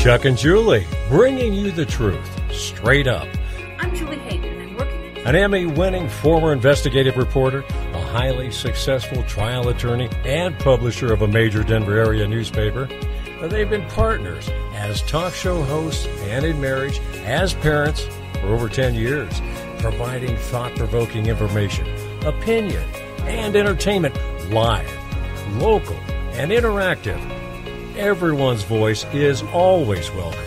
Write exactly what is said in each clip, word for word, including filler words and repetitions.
Chuck and Julie, bringing you the truth straight up. I'm Julie Hayden, and working at an Emmy-winning former investigative reporter, a highly successful trial attorney, and publisher of a major Denver area newspaper. They've been partners as talk show hosts and in marriage, as parents for over ten years, providing thought-provoking information, opinion, and entertainment live, local, and interactive. Everyone's voice is always welcome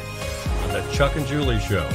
on the Chuck and Julie Show.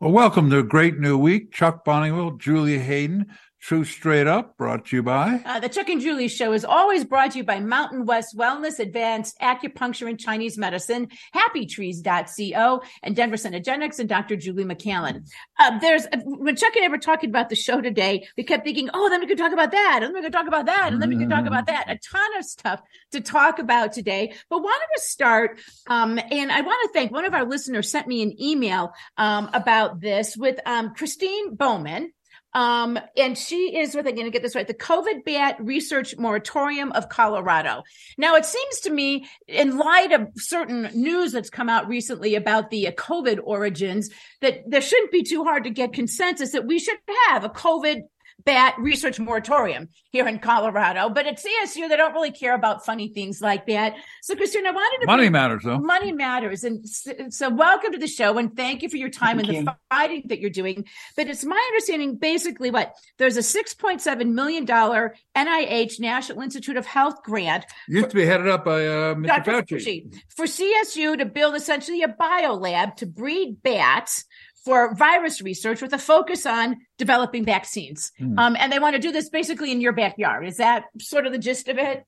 Well, welcome to a great new week. Chuck Bonnewell, Julia Hayden, Truth Straight Up, brought to you by... Uh, the Chuck and Julie Show is always brought to you by Mountain West Wellness, Advanced Acupuncture and Chinese Medicine, happy trees dot co, and Denver Synogenics, and Doctor Julie McCallan. Uh, there's uh, when Chuck and I were talking about the show today, we kept thinking, oh, then we could talk about that, and then we could talk about that, and then we could talk about that. A ton of stuff to talk about today. But wanted to start, um, and I want to thank one of our listeners sent me an email um, about this with um, Christine Bowman. Um, and she is with, I'm going to get this right, the COVID Bat Research Moratorium of Colorado. Now, it seems to me, in light of certain news that's come out recently about the COVID origins, that there shouldn't be too hard to get consensus that we should have a COVID Bat Research Moratorium here in Colorado. But at C S U, they don't really care about funny things like that. So, Christine, I wanted to... Money bring, matters, though. Money matters. And so, so welcome to the show, and thank you for your time thank and you. the fighting that you're doing. But it's my understanding, basically, what? There's a six point seven million dollars N I H, National Institute of Health grant... Used for, to be headed up by uh, Mister Doctor Fauci. Fauci. For C S U to build, essentially, a biolab to breed bats... for virus research with a focus on developing vaccines. Mm. Um, and they want to do this basically in your backyard. Is that sort of the gist of it?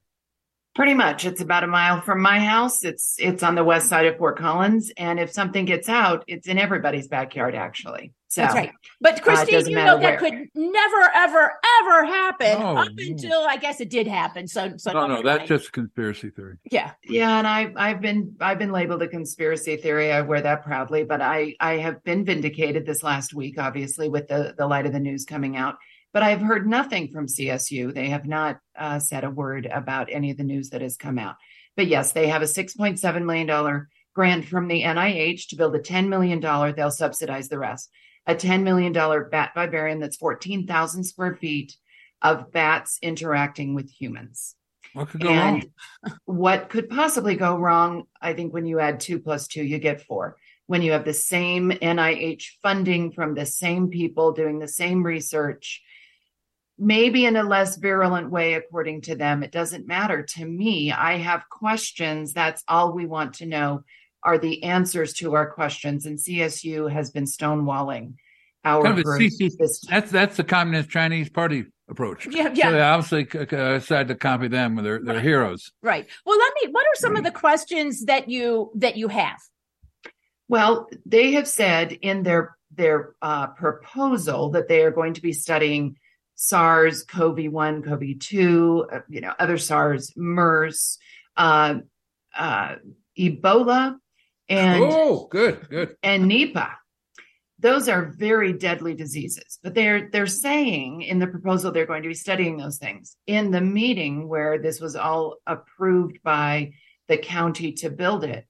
Pretty much. It's about a mile from my house. It's it's on the west side of Fort Collins. And if something gets out, it's in everybody's backyard, actually. So, that's right. But Christine, uh, you know, that where. could never, ever, ever happen no, up until no. I guess it did happen. So, so no, no, no that's just conspiracy theory. Yeah. Yeah. And I, I've been I've been labeled a conspiracy theory. I wear that proudly. But I, I have been vindicated this last week, obviously, with the, the light of the news coming out. But I've heard nothing from C S U. They have not uh, said a word about any of the news that has come out. But yes, they have a six point seven million dollars grant from the N I H to build a ten million dollars. They'll subsidize the rest. A ten million dollars bat vivarium that's fourteen thousand square feet of bats interacting with humans. What could go and wrong? What could possibly go wrong? I think when you add two plus two, you get four. When you have the same N I H funding from the same people doing the same research, maybe in a less virulent way, according to them, it doesn't matter to me. I have questions. That's all we want to know. Are the answers to our questions, and C S U has been stonewalling our kind of group. That's that's the Communist Chinese Party approach. Yeah, yeah. So they obviously uh, decided to copy them. They're they're right. heroes, right? Well, let me. What are some of the questions that you that you have? Well, they have said in their their uh, proposal that they are going to be studying SARS, C O V one, C O V two, uh, you know, other SARS, MERS, uh, uh, Ebola. And, oh, good, good. And Nipah. Those are very deadly diseases, but they're they're saying in the proposal they're going to be studying those things. In the meeting where this was all approved by the county to build it,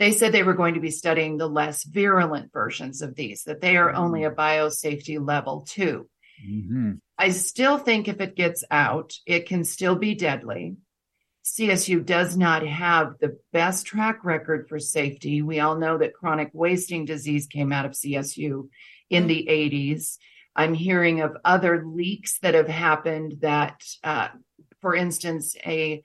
they said they were going to be studying the less virulent versions of these, that they are only a biosafety level two. Mm-hmm. I still think if it gets out, it can still be deadly. C S U does not have the best track record for safety. We all know that chronic wasting disease came out of C S U in the eighties. I'm hearing of other leaks that have happened that, uh, for instance, a,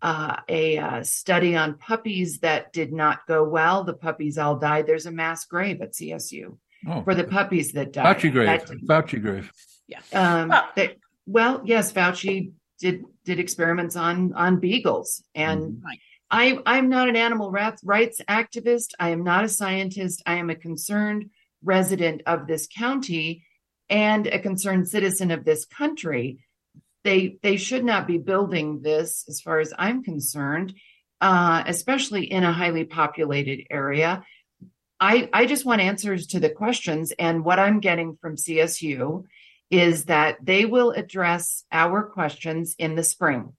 uh, a uh, study on puppies that did not go well. The puppies all died. There's a mass grave at C S U oh, for the puppies that died. Fauci grave. That, Fauci grave. Yeah. Um, oh. they, well, yes, Fauci did did experiments on on beagles. And right. I, I'm not an animal rights activist. I am not a scientist. I am a concerned resident of this county and a concerned citizen of this country. They, they should not be building this, as far as I'm concerned, uh, especially in a highly populated area. I, I just want answers to the questions. And what I'm getting from C S U is that they will address our questions in the spring.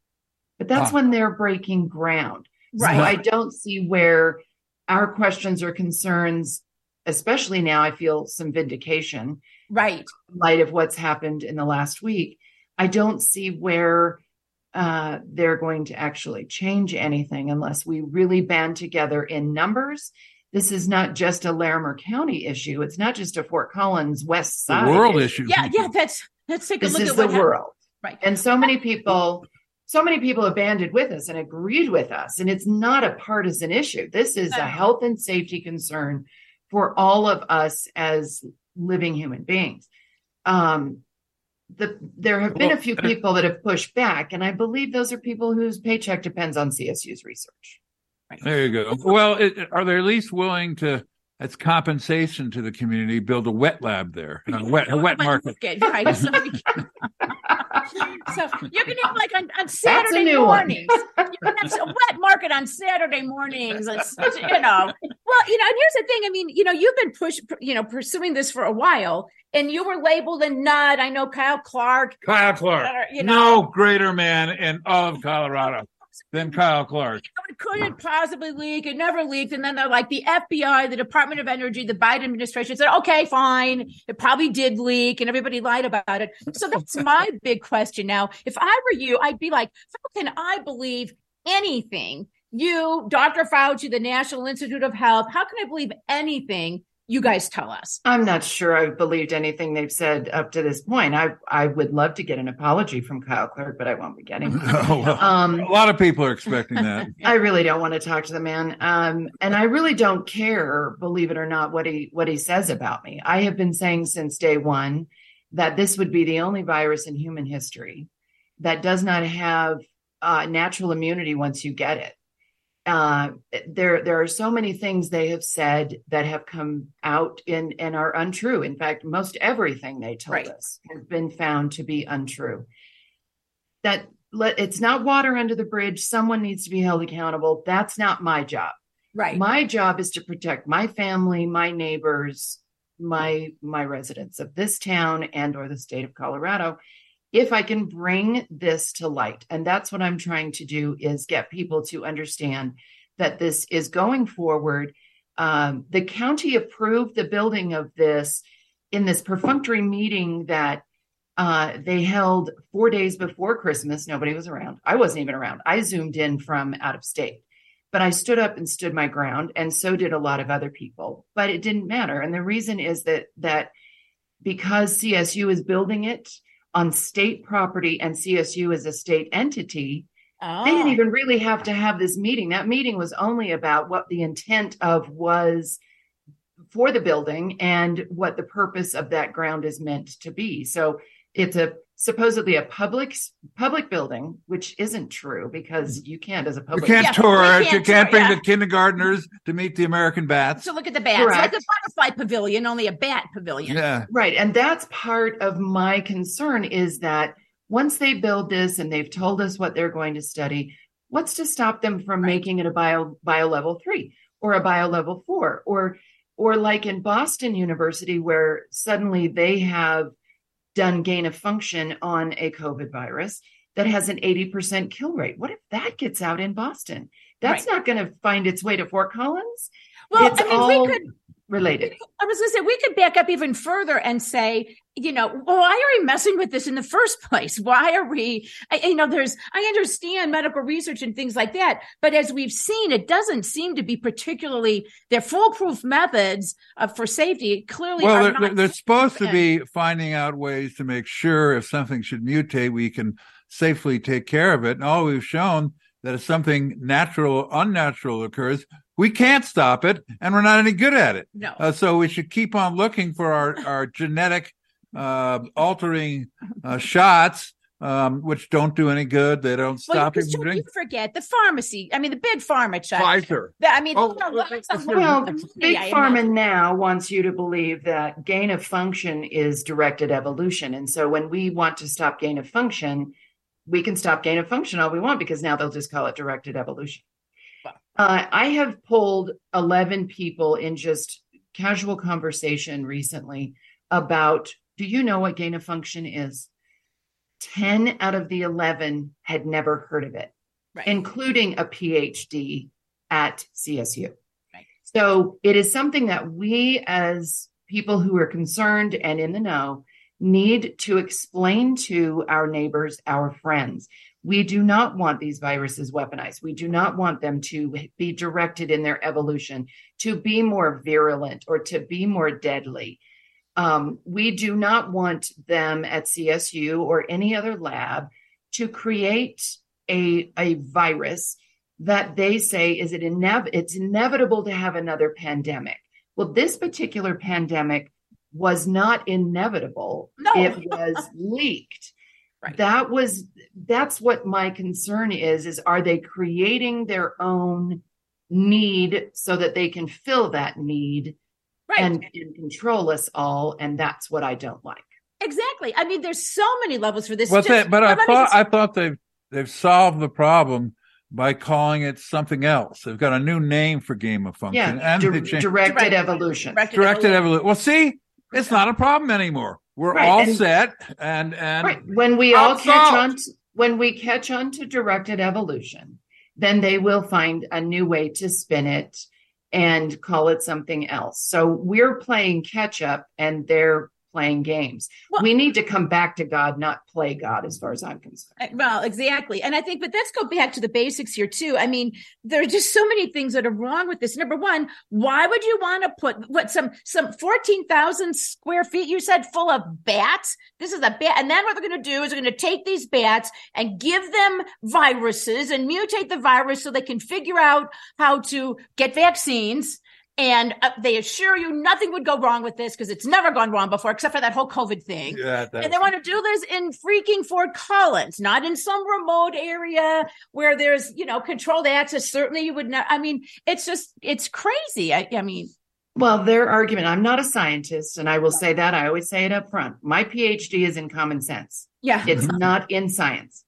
But that's ah. when they're breaking ground. Right. So I don't see where our questions or concerns, especially now, I feel some vindication. Right. In light of what's happened in the last week, I don't see where uh, they're going to actually change anything unless we really band together in numbers. This is not just a Larimer County issue. It's not just a Fort Collins West Side the world issue. Yeah, yeah. That's let's take a this look at this is the happened. World, right? And so many people, so many people have banded with us and agreed with us. And it's not a partisan issue. This is a health and safety concern for all of us as living human beings. Um, the there have been a few people that have pushed back, and I believe those are people whose paycheck depends on C S U's research. There you go. Well, it, are they at least willing to, as compensation to the community, build a wet lab there, a wet, a wet market? Right. So, so you're going to have like on, on Saturday mornings, you're going to have a wet market on Saturday mornings. It's, you know, well, you know, and here's the thing. I mean, you know, you've been push, you know, pursuing this for a while. And you were labeled a nut. I know Kyle Clark. Kyle Clark. You know, no greater man in all of Colorado than Kyle Clark. It couldn't possibly leak. It never leaked. And then they're like the F B I, the Department of Energy, the Biden administration said, okay, fine. It probably did leak and everybody lied about it. So that's my big question now. If I were you, I'd be like, how can I believe anything? You, Doctor Fauci, the National Institute of Health, how can I believe anything you guys tell us? I'm not sure I've believed anything they've said up to this point. I I would love to get an apology from Kyle Clark, but I won't be getting one. Oh, well, um, a lot of people are expecting that. I really don't want to talk to the man. Um, and I really don't care, believe it or not, what he what he says about me. I have been saying since day one that this would be the only virus in human history that does not have uh, natural immunity once you get it. Uh, there, there are so many things they have said that have come out in, and are untrue. In fact, most everything they told right. us has been found to be untrue. That let, it's not water under the bridge. Someone needs to be held accountable. That's not my job. Right. My job is to protect my family, my neighbors, my, my residents of this town and, or the state of Colorado. If I can bring this to light, and that's what I'm trying to do, is get people to understand that this is going forward. Um, the county approved the building of this in this perfunctory meeting that uh, they held four days before Christmas. Nobody was around. I wasn't even around. I zoomed in from out of state, but I stood up and stood my ground, and so did a lot of other people, but it didn't matter. And the reason is that that because C S U is building it on state property and C S U is a state entity, oh. they didn't even really have to have this meeting. That meeting was only about what the intent of was for the building and what the purpose of that ground is meant to be. So it's a supposedly a public public building, which isn't true because you can't as a public. You can't yeah, tour it. Can't you can't tour, bring yeah. the kindergartners to meet the American bats. So look at the bats. Correct. Like a butterfly pavilion, only a bat pavilion. Yeah. Right. And that's part of my concern is that once they build this and they've told us what they're going to study, what's to stop them from right. making it a bio bio level three or a bio level four or or like in Boston University, where suddenly they have done gain of function on a COVID virus that has an eighty percent kill rate. What if that gets out in Boston? That's right. not going to find its way to Fort Collins. Well, it's I mean, all we could, related. I was going to say, we could back up even further and say, you know, why are we messing with this in the first place? Why are we, I, you know, there's, I understand medical research and things like that, but as we've seen, it doesn't seem to be particularly, their foolproof methods uh, for safety clearly well, are they're, not. Well, they're supposed to be finding out ways to make sure if something should mutate, we can safely take care of it. And all we've shown that if something natural or unnatural occurs, we can't stop it, and we're not any good at it. No. Uh, so we should keep on looking for our, our genetic uh, altering uh, shots, um, which don't do any good. They don't stop well, people. You forget the pharmacy. I mean, the big pharma. Chuck. Pfizer. The, I mean, oh, you know, well, of, well the big I pharma know. Now wants you to believe that gain of function is directed evolution. And so when we want to stop gain of function, we can stop gain of function all we want, because now they'll just call it directed evolution. Uh, I have polled eleven people in just casual conversation recently about, do you know what gain of function is? ten out of the eleven had never heard of it. right. including a PhD at C S U. Right. So it is something that we as people who are concerned and in the know need to explain to our neighbors, our friends. We do not want these viruses weaponized. We do not want them to be directed in their evolution to be more virulent or to be more deadly. Um, we do not want them at C S U or any other lab to create a, a virus that they say is it inev- it's inevitable to have another pandemic. Well, this particular pandemic was not inevitable. No. It was leaked. Right. That was, that's what my concern is, is are they creating their own need so that they can fill that need right. and, and control us all? And that's what I don't like. Exactly. I mean, there's so many levels for this. Well, Just, they, but I thought, just... I thought they've, they've solved the problem by calling it something else. They've got a new name for gain of function. Yeah, and di- directed, directed evolution. Directed, directed evolution. evolution. Well, see, it's not a problem anymore. We're right. all and, set, and and right. when we all solved. catch on, to, when we catch on to directed evolution, then they will find a new way to spin it and call it something else. So we're playing catch up, and they're playing games. Well, we need to come back to God, not play God, as far as I'm concerned. Well, exactly, and I think, but let's go back to the basics here too. I mean, there are just so many things that are wrong with this. Number one, why would you want to put what some some fourteen thousand square feet you said full of bats? This is a bat, and then what they're going to do is they're going to take these bats and give them viruses and mutate the virus so they can figure out how to get vaccines. And uh, they assure you nothing would go wrong with this because it's never gone wrong before, except for that whole COVID thing. Yeah, and they want to do this in freaking Fort Collins, not in some remote area where there's, you know, controlled access. Certainly you would not. I mean, it's just, it's crazy. I, I mean. Well, their argument, I'm not a scientist, and I will say that. I always say it up front. My PhD is in common sense. Yeah. It's not in science.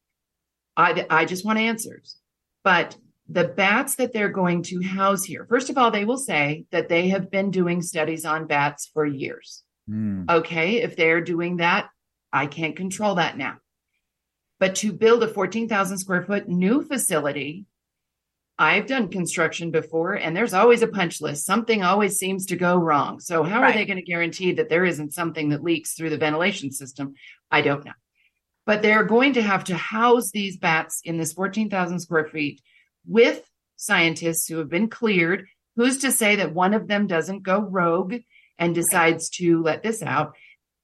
I, I just want answers. But the bats that they're going to house here, first of all, they will say that they have been doing studies on bats for years. Mm. Okay, if they're doing that, I can't control that now. But to build a fourteen thousand square foot new facility, I've done construction before, and there's always a punch list. Something always seems to go wrong. So how right. are they going to guarantee that there isn't something that leaks through the ventilation system? I don't know. But they're going to have to house these bats in this fourteen thousand square feet with scientists who have been cleared. Who's to say that one of them doesn't go rogue and decides to let this out?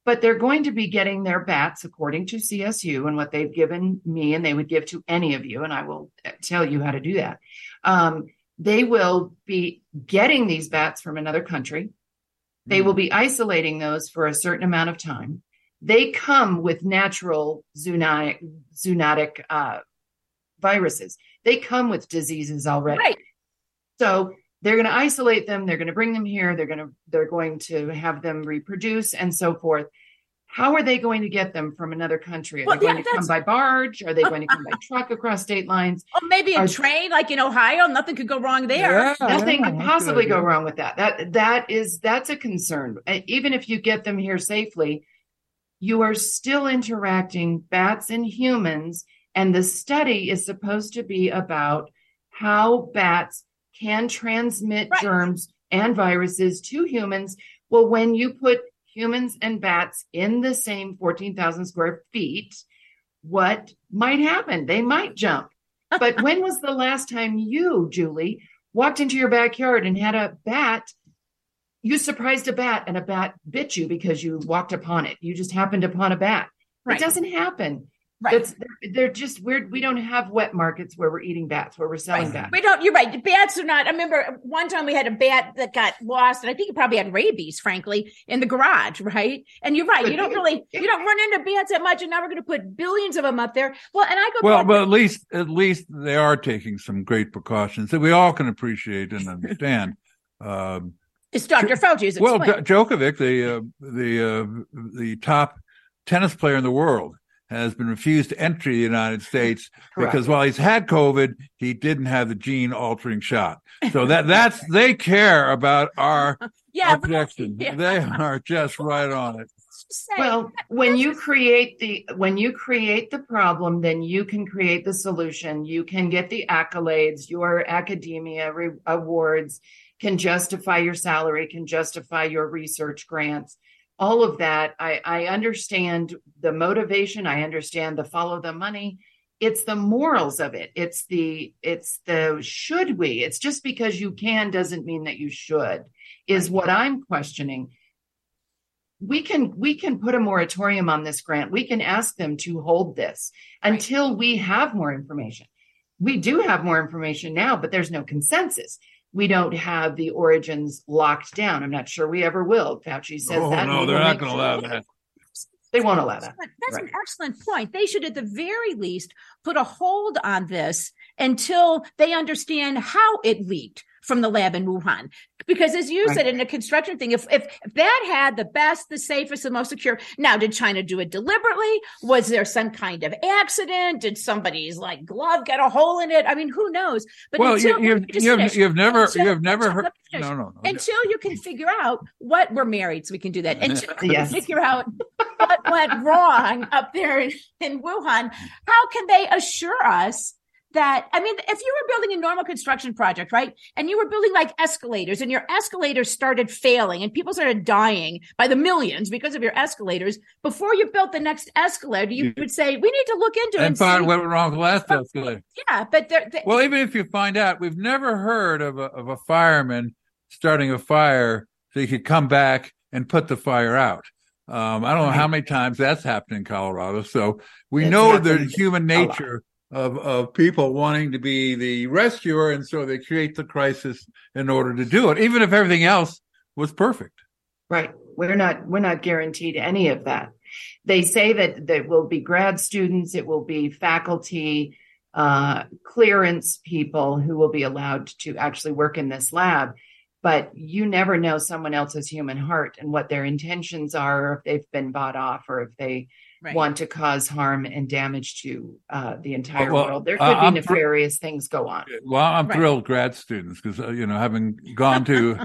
But they're going to be getting their bats, according to C S U and what they've given me, and they would give to any of you, and I will tell you how to do that. Um, they will be getting these bats from another country. They will be isolating those for a certain amount of time. They come with natural zoonotic, zoonotic uh, viruses. They come with diseases already. Right. So they're going to isolate them. They're going to bring them here. They're going to, they're going to have them reproduce and so forth. How are they going to get them from another country? Are well, they yeah, going to come by barge? Are they going to come by truck across state lines? Oh, maybe a are... train like in Ohio. Nothing could go wrong there. Yeah, Nothing yeah, could possibly go wrong with that. That, that is, that's a concern. Even if you get them here safely, you are still interacting bats and humans. And the study is supposed to be about how bats can transmit right. germs and viruses to humans. Well, when you put humans and bats in the same fourteen thousand square feet, what might happen? They might jump. But when was the last time you, Julie, walked into your backyard and had a bat? You surprised a bat and a bat bit you because you walked upon it. You just happened upon a bat. Right. It doesn't happen. Right. That's, they're just weird. We don't have wet markets where we're eating bats, where we're selling right. bats. We don't. You're right. Bats are not. I remember one time we had a bat that got lost, and I think it probably had rabies, frankly, in the garage. Right. And you're right. You don't really, you don't run into bats that much. And now we're going to put billions of them up there. Well, and I go. Well, but to- at least, at least they are taking some great precautions that we all can appreciate and understand. um, it's Doctor Fauci's. Well, D- Djokovic, the uh, the uh, the top tennis player in the world, has been refused entry to the United States Correct. because while he's had COVID, he didn't have the gene altering shot. So that that's they care about our yeah, objection. Yeah. They are just right on it. saying. Well, when you create the when you create the problem, then you can create the solution. You can get the accolades, your academia re- awards can justify your salary, can justify your research grants. All of that, I, I understand the motivation. I understand the follow the money. It's the morals of it. It's the it's the should we? It's just because you can doesn't mean that you should, is what I'm questioning. We can we can put a moratorium on this grant. We can ask them to hold this until we have more information. We do have more information now, but there's no consensus. We don't have the origins locked down. I'm not sure we ever will. Fauci says oh, that. No, they're not going to allow that. They won't allow that. That's right. An excellent point. They should, at the very least, put a hold on this until they understand how it leaked from the lab in Wuhan. Because as you right. said, in a construction thing, if, if if that had the best, the safest, the most secure. Now, did China do it deliberately? Was there some kind of accident? Did somebody's like glove get a hole in it? I mean, who knows? But well, until you've, you've, you've never, until, you've never heard. No, no, no. Until you can figure out what we're married, so we can do that. Until you yes. can figure out what went wrong up there in, in Wuhan, how can they assure us that, I mean, if you were building a normal construction project, right, and you were building like escalators and your escalators started failing and people started dying by the millions because of your escalators, before you built the next escalator, you would say, we need to look into it. And, and find what went wrong with the last escalator. Yeah, but there, the, well, even if you find out, we've never heard of a, of a fireman starting a fire so he could come back and put the fire out. Um, I don't know how many times that's happened in Colorado. So we it's know the human nature of, of people wanting to be the rescuer. And so they create the crisis in order to do it, even if everything else was perfect. Right. We're not we're not guaranteed any of that. They say that there will be grad students. It will be faculty uh, clearance people who will be allowed to actually work in this lab. But you never know someone else's human heart and what their intentions are, or if they've been bought off, or if they right. want to cause harm and damage to uh, the entire well, world. There could uh, be I'm nefarious thr- things go on. Well, I'm right. thrilled grad students because, uh, you know, having gone to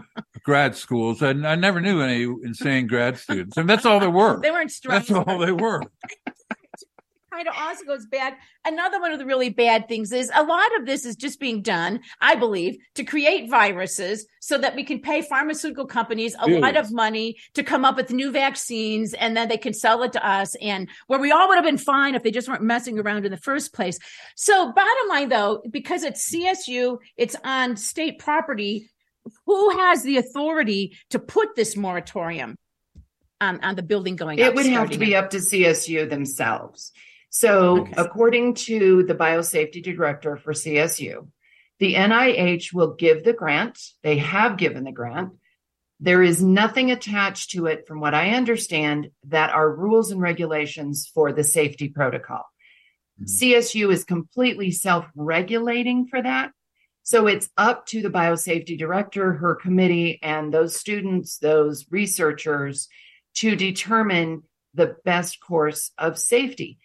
grad schools, I, I never knew any insane grad students. I mean, that's all they were. They weren't stressed. That's all they were. Kind of also goes back. Another one of the really bad things is a lot of this is just being done, I believe, to create viruses so that we can pay pharmaceutical companies a yes. lot of money to come up with new vaccines, and then they can sell it to us, and where we all would have been fine if they just weren't messing around in the first place. So bottom line, though, because it's C S U, it's on state property, who has the authority to put this moratorium on, on the building going up? It would have to be up to C S U themselves. So okay. according to the biosafety director for C S U, the N I H will give the grant. They have given the grant. There is nothing attached to it, from what I understand, that are rules and regulations for the safety protocol. Mm-hmm. C S U is completely self-regulating for that. So it's up to the biosafety director, her committee, and those students, those researchers to determine the best course of safety.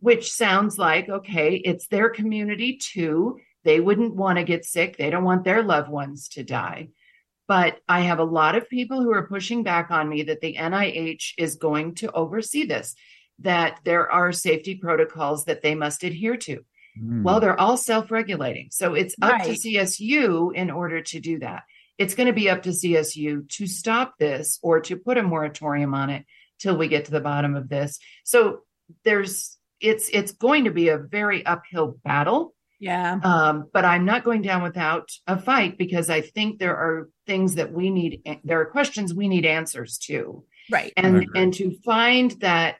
Which sounds like, okay, it's their community too. They wouldn't want to get sick. They don't want their loved ones to die. But I have a lot of people who are pushing back on me that the N I H is going to oversee this, that there are safety protocols that they must adhere to. Mm. Well, they're all self-regulating. So it's up right. to C S U in order to do that. It's going to be up to C S U to stop this or to put a moratorium on it till we get to the bottom of this. So there's... It's it's going to be a very uphill battle. Yeah. Um, but I'm not going down without a fight, because I think there are things that we need. There are questions we need answers to. Right. And and to find that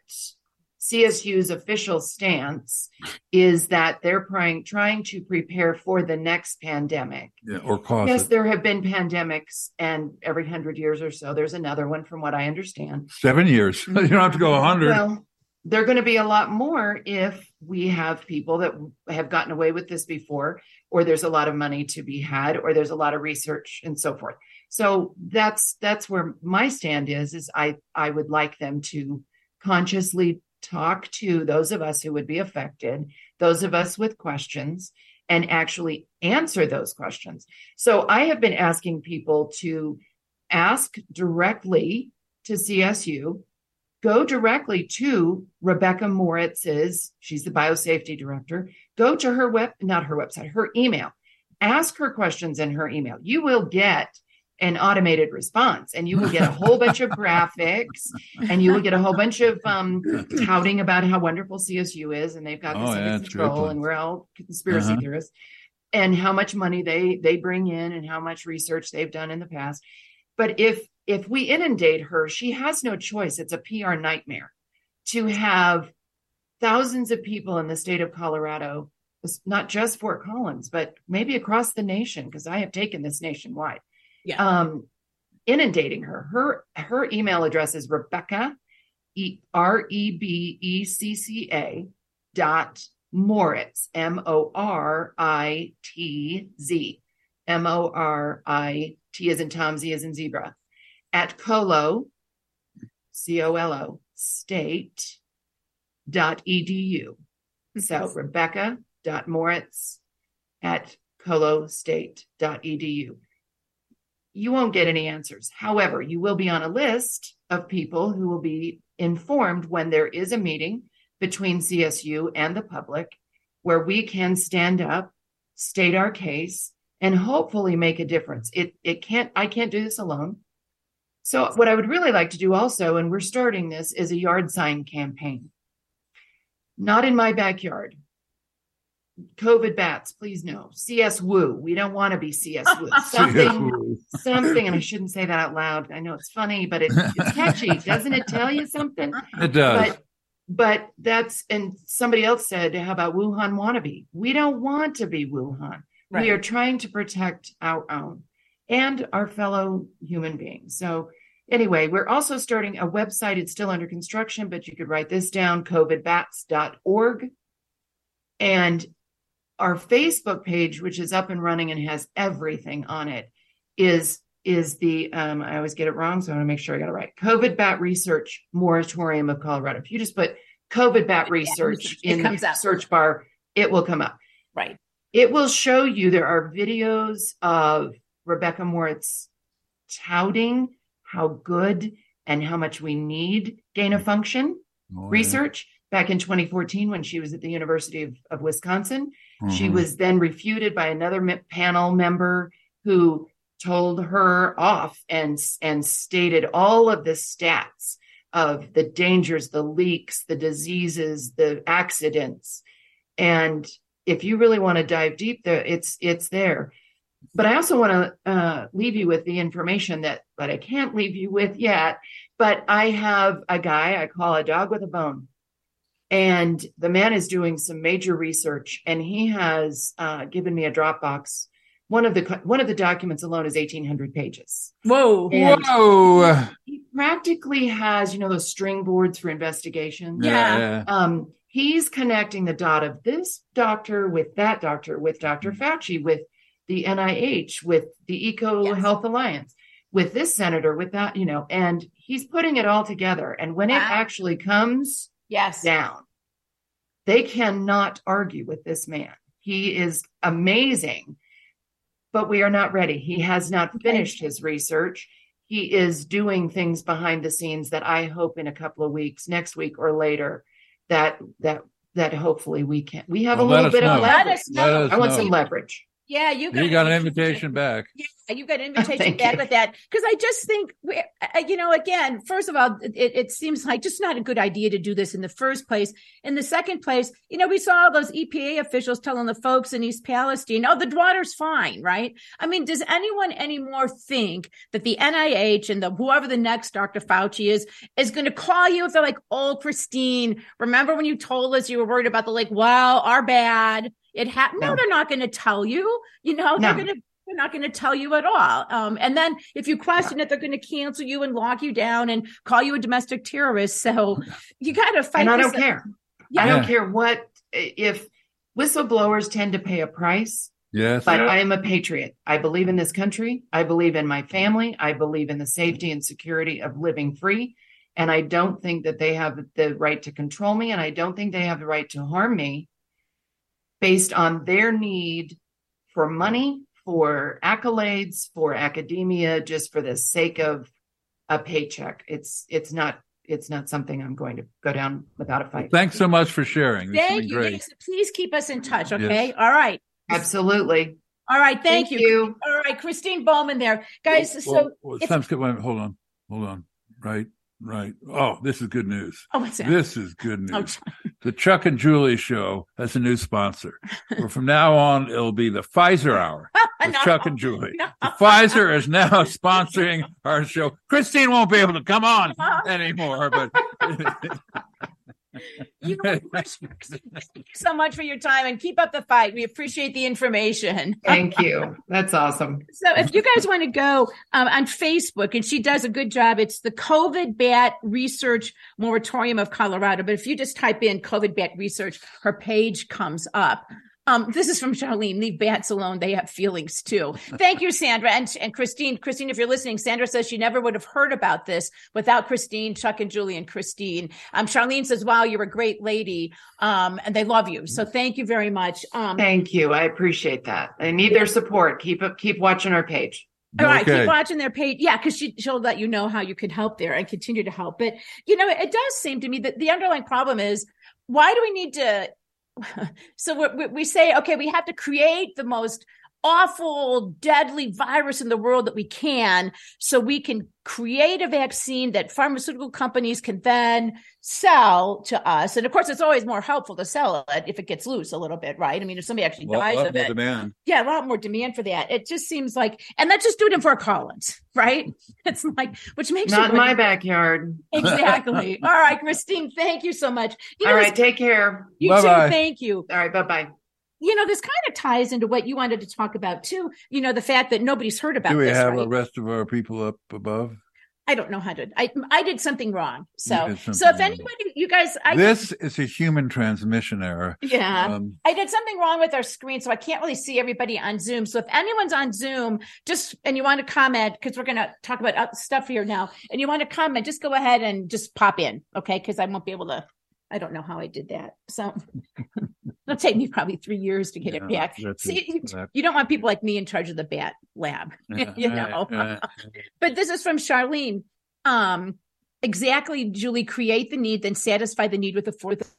C S U's official stance is that they're trying trying to prepare for the next pandemic. Yeah. Or cause. Yes, it. There have been pandemics, and every hundred years or so, there's another one, from what I understand. Seven years. You don't have to go a hundred. Well, they're going to be a lot more if we have people that have gotten away with this before, or there's a lot of money to be had, or there's a lot of research and so forth. So that's that's where my stand is, is I, I would like them to consciously talk to those of us who would be affected, those of us with questions, and actually answer those questions. So I have been asking people to ask directly to C S U Go directly to Rebecca Moritz's, she's the biosafety director. Go to her web, not her website, her email. Ask her questions in her email. You will get an automated response, and you will get a whole bunch of graphics, and you will get a whole bunch of um, touting about how wonderful C S U is, and they've got this oh, under yeah, control, and we're all conspiracy uh-huh. theorists, and how much money they they bring in, and how much research they've done in the past. But if If we inundate her, she has no choice. It's a P R nightmare to have thousands of people in the state of Colorado, not just Fort Collins, but maybe across the nation, because I have taken this nationwide, yeah. um, inundating her. Her her email address is Rebecca, R E B E C C A dot Moritz, M O R I T Z, M O R I T as in Tom, Z as in zebra. At colo, C O L O, state dot E D U. So Rebecca.Moritz at colostate dot E D U. You won't get any answers. However, you will be on a list of people who will be informed when there is a meeting between C S U and the public where we can stand up, state our case, and hopefully make a difference. It it can't, I can't do this alone. So what I would really like to do also, and we're starting this, is a yard sign campaign. Not in my backyard. COVID bats, please no. C S W. We don't want to be C S W. Something, something, and I shouldn't say that out loud. I know it's funny, but it, it's catchy. Doesn't it tell you something? It does. But, but that's, and somebody else said, how about Wuhan wannabe? We don't want to be Wuhan. Right. We are trying to protect our own and our fellow human beings. So anyway, we're also starting a website. It's still under construction, but you could write this down, covid bats dot org. And our Facebook page, which is up and running and has everything on it, is, is the, um, I always get it wrong, so I want to make sure I got it right, COVID Bat Research Moratorium of Colorado. If you just put COVID Bat Research in the search bar, it will come up. Right. It will show you there are videos of Rebecca Moritz touting how good and how much we need gain of function oh, research yeah. back in twenty fourteen when she was at the University of, of Wisconsin. Mm-hmm. She was then refuted by another me- panel member who told her off and, and stated all of the stats of the dangers, the leaks, the diseases, the accidents. And if you really want to dive deep there, it's, it's there. But I also want to uh, leave you with the information that, that I can't leave you with yet, but I have a guy I call a dog with a bone, and the man is doing some major research, and he has uh, given me a Dropbox. One of the one of the documents alone is eighteen hundred pages. Whoa. And whoa. He practically has, you know, those string boards for investigations. Yeah. yeah. Um, he's connecting the dot of this doctor with that doctor, with Doctor Mm-hmm. Fauci, with the N I H, with the Eco yes. Health Alliance, with this senator, with that, you know, and he's putting it all together. And when wow. it actually comes yes. down, they cannot argue with this man. He is amazing, but we are not ready. He has not finished his research. He is doing things behind the scenes that I hope in a couple of weeks, next week or later, that that that hopefully we can. We have well, a little bit know. Of leverage. I want know. Some leverage. Yeah, you got, you got an invitation back. Yeah, you got an invitation back with that. Because I just think, you know, again, first of all, it, it seems like just not a good idea to do this in the first place. In the second place, you know, we saw all those E P A officials telling the folks in East Palestine, oh, the water's fine, right? I mean, does anyone anymore think that the N I H and the whoever the next Doctor Fauci is, is going to call you if they're like, oh, Christine, remember when you told us you were worried about the lake? Well, our bad. It happened. No, no, they're not going to tell you, you know, no. they're going to, they're not going to tell you at all. Um, and then if you question no. it, they're going to cancel you and lock you down and call you a domestic terrorist. So you got to fight. And I don't up. care. Yeah. I don't care what, if whistleblowers tend to pay a price, yes, but I am a patriot. I believe in this country. I believe in my family. I believe in the safety and security of living free. And I don't think that they have the right to control me. And I don't think they have the right to harm me. Based on their need for money, for accolades, for academia, just for the sake of a paycheck. It's it's not it's not something I'm going to go down without a fight. Thanks so much for sharing. This thank you. Great. Please keep us in touch. Okay. Yes. All right. Absolutely. All right. Thank, thank you. you. All right. Christine Bowman there. Guys. Well, so well, if, good. Wait, hold on. Hold on. Right. Right. Oh, this is good news. Oh, what's that? This is good news. Oh, the Chuck and Julie show has a new sponsor. Well, from now on, it'll be the Pfizer Hour with no, Chuck and Julie. No. Pfizer is now sponsoring our show. Christine won't be able to come on anymore, but... You know, thank you so much for your time and keep up the fight. We appreciate the information. Thank you. That's awesome. So if you guys want to go um, on Facebook, and she does a good job, it's the COVID Bat Research Moratorium of Colorado. But if you just type in COVID Bat Research, her page comes up. Um, this is from Charlene. Leave bats alone. They have feelings too. Thank you, Sandra. And, and Christine, Christine, if you're listening, Sandra says she never would have heard about this without Christine, Chuck and Julie and Christine. Um, Charlene says, wow, you're a great lady. Um, and they love you. So thank you very much. Um, thank you. I appreciate that. I need their support. Keep up, keep watching our page. All right, okay. Keep watching their page. Yeah, because she, she'll let you know how you could help there and continue to help. But, you know, it, it does seem to me that the underlying problem is, why do we need to... So we, we say, okay, we have to create the most awful, deadly virus in the world that we can, so we can create a vaccine that pharmaceutical companies can then sell to us. And of course, it's always more helpful to sell it if it gets loose a little bit, right? I mean, if somebody actually well, dies of it, demand. yeah, a lot more demand for that. It just seems like, and let's just do it in Fort Collins, right? It's like, which makes not you in my backyard. Exactly. All right, Christine, thank you so much. You know, all right, this, take care. You bye-bye. Too. Thank you. All right, bye bye. You know, this kind of ties into what you wanted to talk about, too. You know, the fact that nobody's heard about this. Do we this, have right? the rest of our people up above? I don't know how to. I, I did something wrong. So, something so if anybody, wrong. you guys. I, this is a human transmission error. Yeah. Um, I did something wrong with our screen, so I can't really see everybody on Zoom. So if anyone's on Zoom, just, and you want to comment, because we're going to talk about stuff here now, and you want to comment, just go ahead and just pop in, okay? Because I won't be able to. I don't know how I did that. So it'll take me probably three years to get yeah, it back. See, it. You, you don't want people like me in charge of the bat lab, yeah, you know. Right, right. But this is from Charlene. Um, exactly, Julie, create the need, then satisfy the need with a fourth.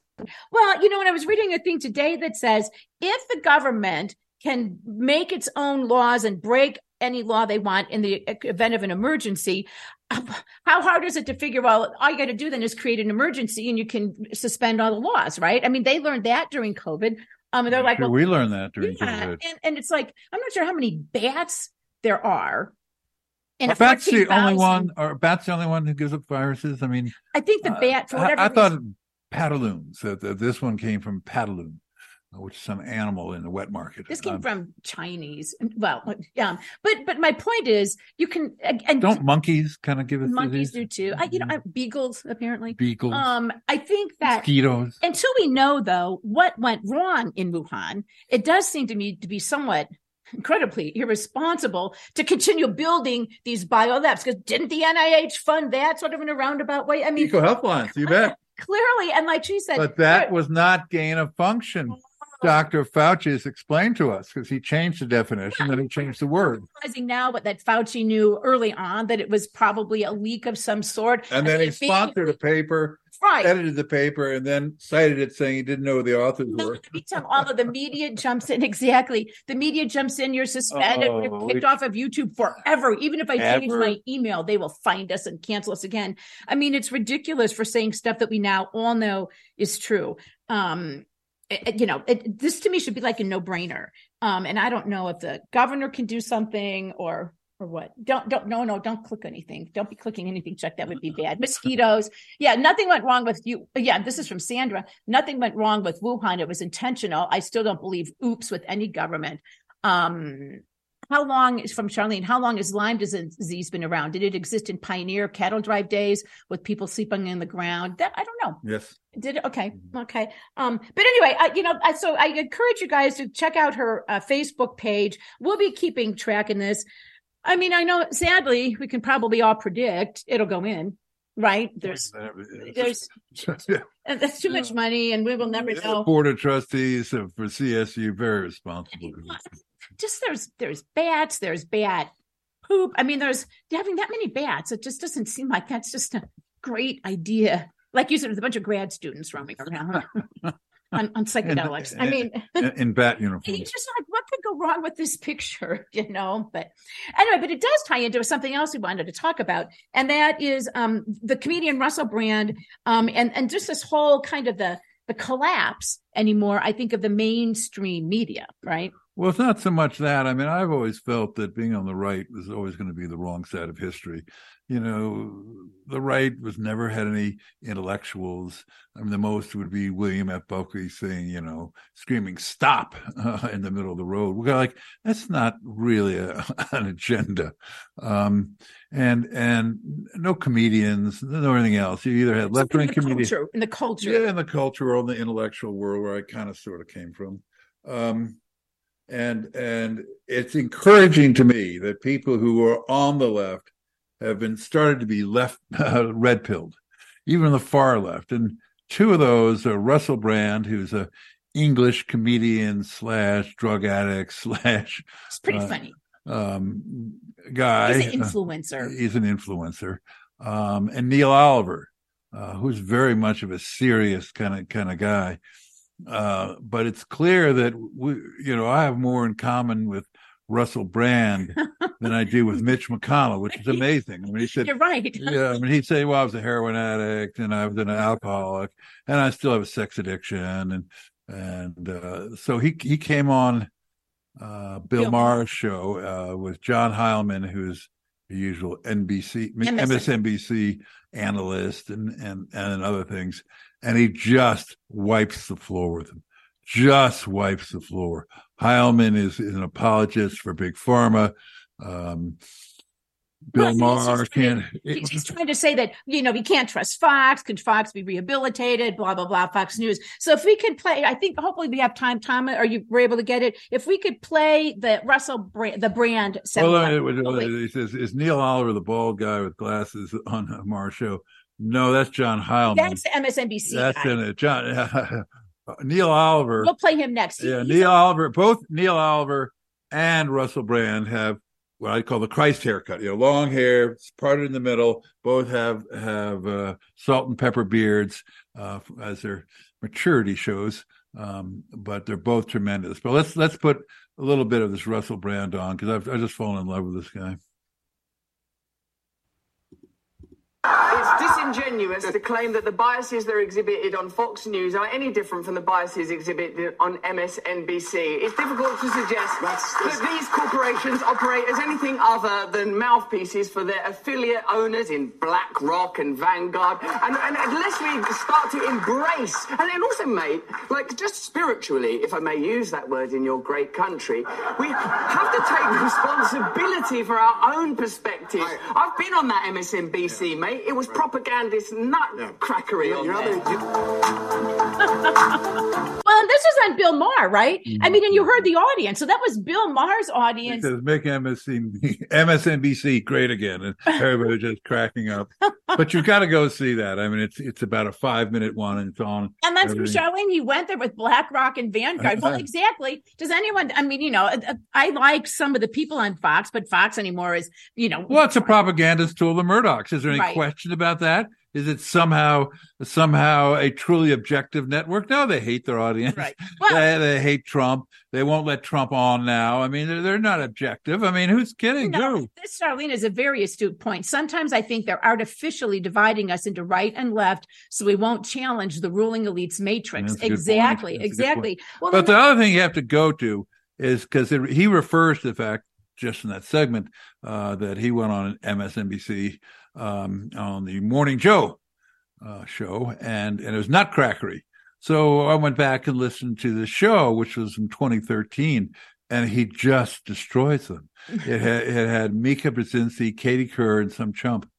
Well, you know, when I was reading a thing today that says, if the government can make its own laws and break any law they want in the event of an emergency, how hard is it to figure, well, all you got to do then is create an emergency and you can suspend all the laws, right? I mean, they learned that during COVID. Um, and they're like, sure, well, we learned that during yeah. COVID. And, and it's like, I'm not sure how many bats there are. And bats the only one, or bats the only one who gives up viruses? I mean, I think the bat, for whatever uh, I, I thought pantaloons, that uh, this one came from pantaloons, which is some animal in the wet market. This came um, from Chinese. Well, yeah, but but my point is, you can and don't monkeys kind of give it. Monkeys do too. Mm-hmm. I, you know, I, beagles apparently. Beagles. Um, I think that mosquitoes. Until we know though what went wrong in Wuhan, it does seem to me to be somewhat incredibly irresponsible to continue building these biolabs, because didn't the N I H fund that sort of in a roundabout way? I mean, eco health lines. You bet. Clearly, and like she said, but that was not gain of function. Doctor Fauci has explained to us, because he changed the definition, yeah. that he changed the word. Realizing now what that Fauci knew early on, that it was probably a leak of some sort. And then I mean, he sponsored being... a paper, right. edited the paper, and then cited it saying he didn't know who the authors were. All of the media jumps in, exactly. The media jumps in, you're suspended, oh, you're kicked we... off of YouTube forever. Even if I Ever? change my email, they will find us and cancel us again. I mean, it's ridiculous for saying stuff that we now all know is true. Um It, you know, it, this to me should be like a no-brainer. Um, and I don't know if the governor can do something or or what. Don't don't no no don't click anything. Don't be clicking anything, Chuck. That would be bad. Mosquitoes. Yeah, nothing went wrong with you. Yeah, this is from Sandra. Nothing went wrong with Wuhan. It was intentional. I still don't believe oops with any government. Um, how long is from Charlene? How long has Lyme disease been around? Did it exist in pioneer cattle drive days with people sleeping in the ground? That I don't know. Yes. Did it? Okay. Okay. Um, but anyway, I, you know, I, so I encourage you guys to check out her uh, Facebook page. We'll be keeping track in this. I mean, I know, sadly, we can probably all predict it'll go in, right? There's, there's, yeah. and that's too yeah. much money, and we will never yeah, know. The Board of Trustees for C S U, very responsible. Just there's, there's bats, there's bat poop. I mean, there's having that many bats. It just doesn't seem like that's just a great idea. Like you said, there's a bunch of grad students roaming around on, on psychedelics. And, I mean, in, in bat uniforms. And it's just like, what could go wrong with this picture, you know? But anyway, but it does tie into something else we wanted to talk about. And that is um, the comedian Russell Brand um, and, and just this whole kind of the, the collapse anymore, I think, of the mainstream media, right? Well, it's not so much that. I mean, I've always felt that being on the right was always going to be the wrong side of history. You know, the right was never had any intellectuals. I mean, the most would be William F. Buckley saying, you know, screaming stop uh, in the middle of the road. We're like, that's not really a, an agenda. Um, and and no comedians, no anything else. You either had left wing comedians. Culture, in the culture. Yeah, in the culture or in the intellectual world where I kind of sort of came from. Um, and and it's encouraging to me that people who are on the left have been started to be left uh, red-pilled, even the far left. And two of those are Russell Brand, who's a English comedian slash drug addict slash. It's pretty uh, funny. Um, guy. He's an influencer. Uh, he's an influencer. Um, and Neil Oliver, uh, who's very much of a serious kind of kind of guy. Uh, but it's clear that we, you know, I have more in common with Russell Brand than I do with Mitch McConnell, which is amazing. I mean, he said, "You're right." Yeah, I mean, he'd say, "Well, I was a heroin addict, and I was an alcoholic, and I still have a sex addiction," and and uh, so he he came on uh, Bill, Bill Maher's show uh, with John Heilemann, who's the usual N B C M S N B C analyst and and and other things, and he just wipes the floor with him. Just wipes the floor. Heilman is, is an apologist for Big Pharma. Um, Bill well, Maher can't. He's, he's trying to say that, you know, we can't trust Fox. Can Fox be rehabilitated? Blah, blah, blah, Fox News. So if we could play, I think hopefully we have time, Tom, or you were able to get it. If we could play the Russell Brand, the Brand. Well, he says, is Neil Oliver the bald guy with glasses on Maher's show? No, that's John Heilman. That's the M S N B C. That's in it. John. Neil Oliver. We'll play him next. Yeah, Neil yeah. Oliver. Both Neil Oliver and Russell Brand have what I call the Christ haircut. You know, long hair, parted in the middle. Both have have uh, salt and pepper beards uh, as their maturity shows. Um, but they're both tremendous. But let's let's put a little bit of this Russell Brand on because I've I just fallen in love with this guy. It's disingenuous to claim that the biases that are exhibited on Fox News are any different from the biases exhibited on M S N B C. It's difficult to suggest that's, that's... that these corporations operate as anything other than mouthpieces for their affiliate owners in BlackRock and Vanguard. And, and unless we start to embrace, and then also, mate, like just spiritually, if I may use that word in your great country, we have to take responsibility for our own perspectives. I've been on that M S N B C, mate. It was right. Propagandist nut yeah. crackery. On well, and this is on Bill Maher, right? Mm-hmm. I mean, and you heard the audience. So that was Bill Maher's audience. Because make M S N B C great again. And everybody was just cracking up. But you've got to go see that. I mean, it's it's about a five-minute one and it's on. And that's everything. Showing he went there with BlackRock and Vanguard. Well, exactly. Does anyone, I mean, you know, I like some of the people on Fox, but Fox anymore is, you know. Well, it's a propagandist tool of the Murdochs. Is there any right. question about that? Is it somehow somehow a truly objective network? No, they hate their audience. Right. Well, they, they hate Trump. They won't let Trump on now. I mean, they're, they're not objective. I mean, who's kidding? No, no. This, Charlene, is a very astute point. Sometimes I think they're artificially dividing us into right and left so we won't challenge the ruling elite's matrix. Exactly, exactly. Well, but the that- other thing you have to go to is because he refers to the fact, just in that segment, uh, that he went on M S N B C um on the Morning Joe uh show and and it was nutcrackery. So I went back and listened to the show, which was in twenty thirteen, and he just destroys them. It had it had Mika Brzezinski, Katie Kerr, and some chump.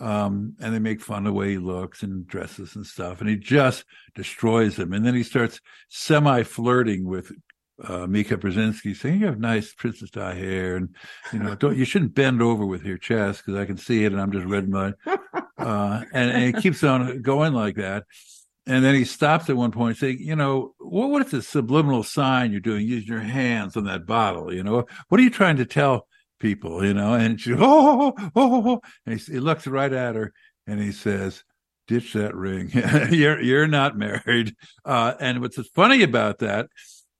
Um and they make fun of the way he looks and dresses and stuff, and he just destroys them. And then he starts semi-flirting with Uh, Mika Brzezinski, saying, "You have nice princess dye hair, and you know, don't you shouldn't bend over with your chest because I can see it, and I'm just red mud." Uh, and, and it keeps on going like that. And then he stops at one point, saying, "You know, what, what is this subliminal sign you're doing? Using your hands on that bottle, you know, what are you trying to tell people, you know?" And she, oh, oh, oh, oh. And he, he looks right at her, and he says, ditch that ring. you're you're not married. Uh, and what's funny about that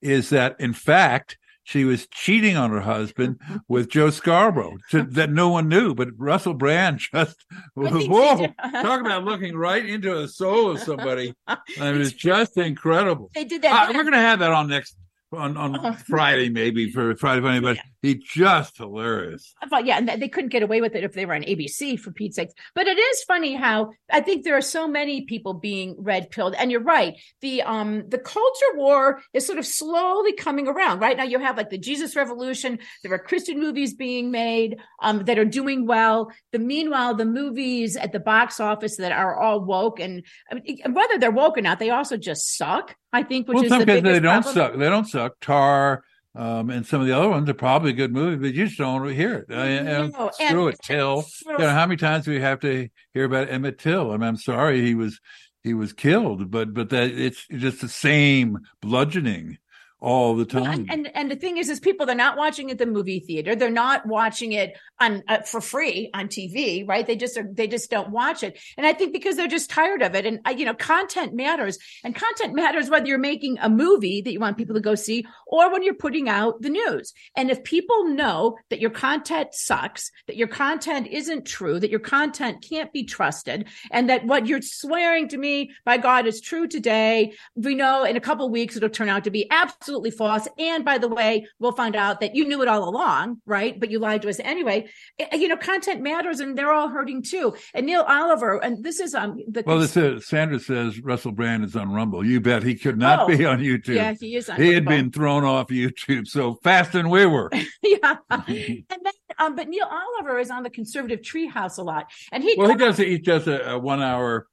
is that, in fact, she was cheating on her husband with Joe Scarborough to, that no one knew. But Russell Brand just, whoa, talk about looking right into the soul of somebody. I mean, it's just incredible. They did that. Uh, we're going to have that on next on, on Friday, maybe for Friday Funny, but yeah. He's just hilarious. I thought, yeah, and they couldn't get away with it if they were on A B C, for Pete's sake. But it is funny how I think there are so many people being red-pilled, and you're right. The um the culture war is sort of slowly coming around. Right now, you have like the Jesus Revolution. There are Christian movies being made um that are doing well. The meanwhile, the movies at the box office that are all woke, and I mean, whether they're woke or not, they also just suck. I think, which well, is the biggest they don't problem. suck. They don't suck. Tar um, and some of the other ones are probably good movies, but you just don't hear it. I, no. I, I, screw and, it, Till. You know, how many times do we have to hear about Emmett Till? I mean, I'm sorry he was he was killed, but but that it's just the same bludgeoning all the time. Well, and, and and the thing is, is people, they're not watching it at the movie theater. They're not watching it on uh, for free on T V, right? They just are, they just don't watch it. And I think because they're just tired of it. And, you know, content matters. And content matters whether you're making a movie that you want people to go see or when you're putting out the news. And if people know that your content sucks, that your content isn't true, that your content can't be trusted, and that what you're swearing to me by God is true today, we know in a couple of weeks it'll turn out to be absolutely absolutely false. And by the way, we'll find out that you knew it all along, right? But you lied to us anyway. You know, content matters, and they're all hurting too. And Neil Oliver, and this is um the well, this is, Sandra says Russell Brand is on Rumble. You bet he could not oh, be on YouTube. Yeah, he is on He Rumble. Had been thrown off YouTube so fast than we were. yeah, and then um, but Neil Oliver is on the Conservative Treehouse a lot, and he well he does he does a, a one hour.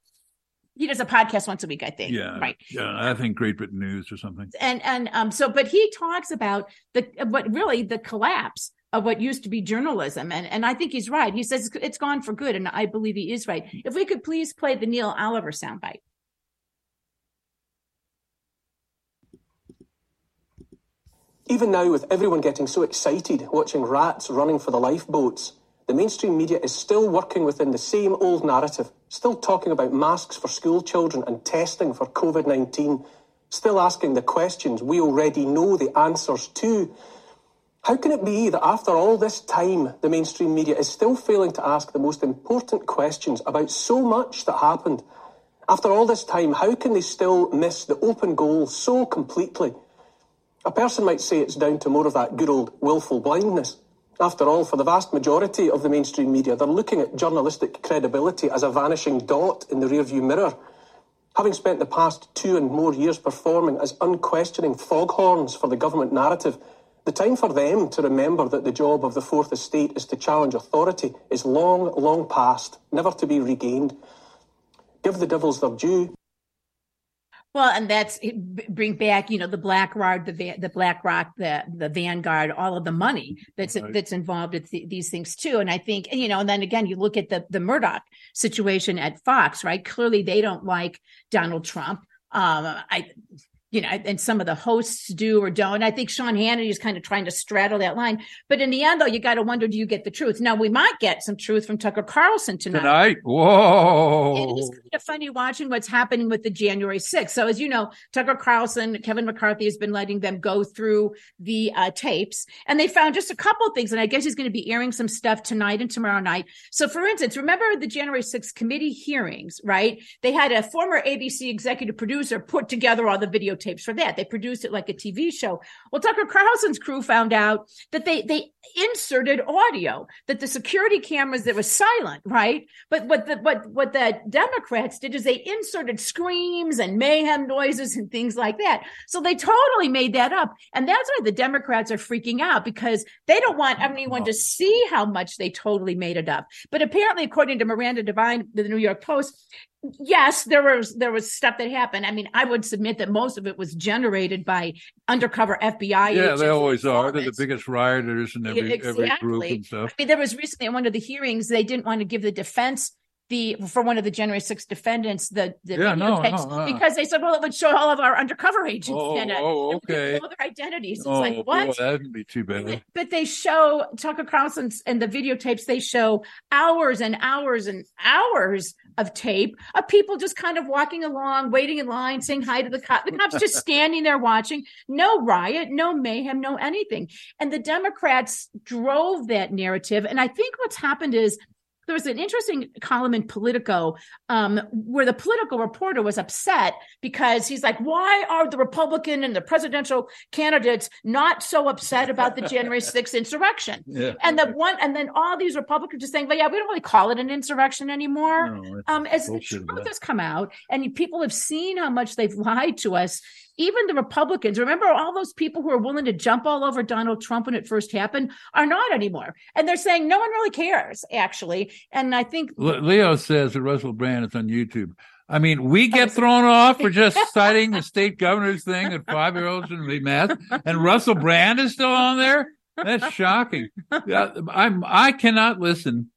He does a podcast once a week, I think. Yeah, right. Yeah, I think Great Britain News or something. And and um, so, but he talks about the what really the collapse of what used to be journalism, and and I think he's right. He says it's gone for good, and I believe he is right. If we could please play the Neil Oliver soundbite. Even now, with everyone getting so excited watching rats running for the lifeboats, the mainstream media is still working within the same old narrative, still talking about masks for school children and testing for COVID nineteen, still asking the questions we already know the answers to. How can it be that after all this time, the mainstream media is still failing to ask the most important questions about so much that happened? After all this time, how can they still miss the open goal so completely? A person might say it's down to more of that good old willful blindness. After all, for the vast majority of the mainstream media, they're looking at journalistic credibility as a vanishing dot in the rearview mirror. Having spent the past two and more years performing as unquestioning foghorns for the government narrative, the time for them to remember that the job of the Fourth Estate is to challenge authority is long, long past, never to be regained. Give the devils their due. Well, and that's bring back, you know, the BlackRock, the the BlackRock, the the Vanguard, all of the money that's right. that's involved in th- these things too. And I think, you know, and then again, you look at the the Murdoch situation at Fox, right? Clearly, they don't like Donald Trump. Um, I. You know, and some of the hosts do or don't. I think Sean Hannity is kind of trying to straddle that line. But in the end, though, you got to wonder, do you get the truth? Now, we might get some truth from Tucker Carlson tonight. Tonight? Whoa. It is kind of funny watching what's happening with the January sixth. So, as you know, Tucker Carlson, Kevin McCarthy has been letting them go through the uh, tapes. And they found just a couple of things. And I guess he's going to be airing some stuff tonight and tomorrow night. So, for instance, remember the January sixth committee hearings, right? They had a former A B C executive producer put together all the video tapes for that. They produced it like a T V show. Well, Tucker Carlson's crew found out that they they inserted audio, that the security cameras that were silent, right? But what the what what the Democrats did is they inserted screams and mayhem noises and things like that. So they totally made that up. And that's why the Democrats are freaking out, because they don't want anyone to see how much they totally made it up. But apparently, according to Miranda Devine, the New York Post, yes, there was there was stuff that happened. I mean, I would submit that most of it was generated by undercover F B I yeah, agents. Yeah, they always are. They're the biggest rioters in every, exactly. every group and stuff. I mean, there was recently at one of the hearings, they didn't want to give the defense the for one of the January sixth defendants, the, the yeah, no, tapes, no, uh, because they said, well, it would show all of our undercover agents oh, in it. Oh, okay. All their identities. Oh, it's like, what? Boy, that'd be too bad. But they show Tucker Carlson and the videotapes. They show hours and hours and hours of tape of people just kind of walking along, waiting in line, saying hi to the cops. The cops just standing there watching. No riot, no mayhem, no anything. And the Democrats drove that narrative. And I think what's happened is, there was an interesting column in Politico um, where the Politico reporter was upset because he's like, why are the Republican and the presidential candidates not so upset about the January sixth insurrection? Yeah. And the one, and then all these Republicans just saying, well, yeah, we don't really call it an insurrection anymore. No, um, as the truth has come out and people have seen how much they've lied to us, even the Republicans, remember all those people who were willing to jump all over Donald Trump when it first happened are not anymore. And they're saying no one really cares, actually. And I think Leo says that Russell Brand is on YouTube. I mean, we get thrown off for just citing the state governor's thing that five-year-olds shouldn't be mad. And Russell Brand is still on there? That's shocking. I'm, I cannot listen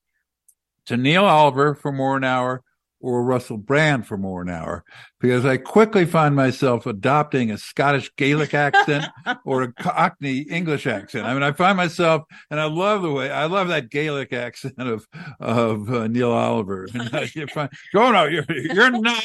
to Neil Oliver for more than an hour or Russell Brand for more an hour, because I quickly find myself adopting a Scottish Gaelic accent or a Cockney English accent. I mean, I find myself, and I love the way, I love that Gaelic accent of of uh, Neil Oliver. And I, you find, oh, no, you're, you're not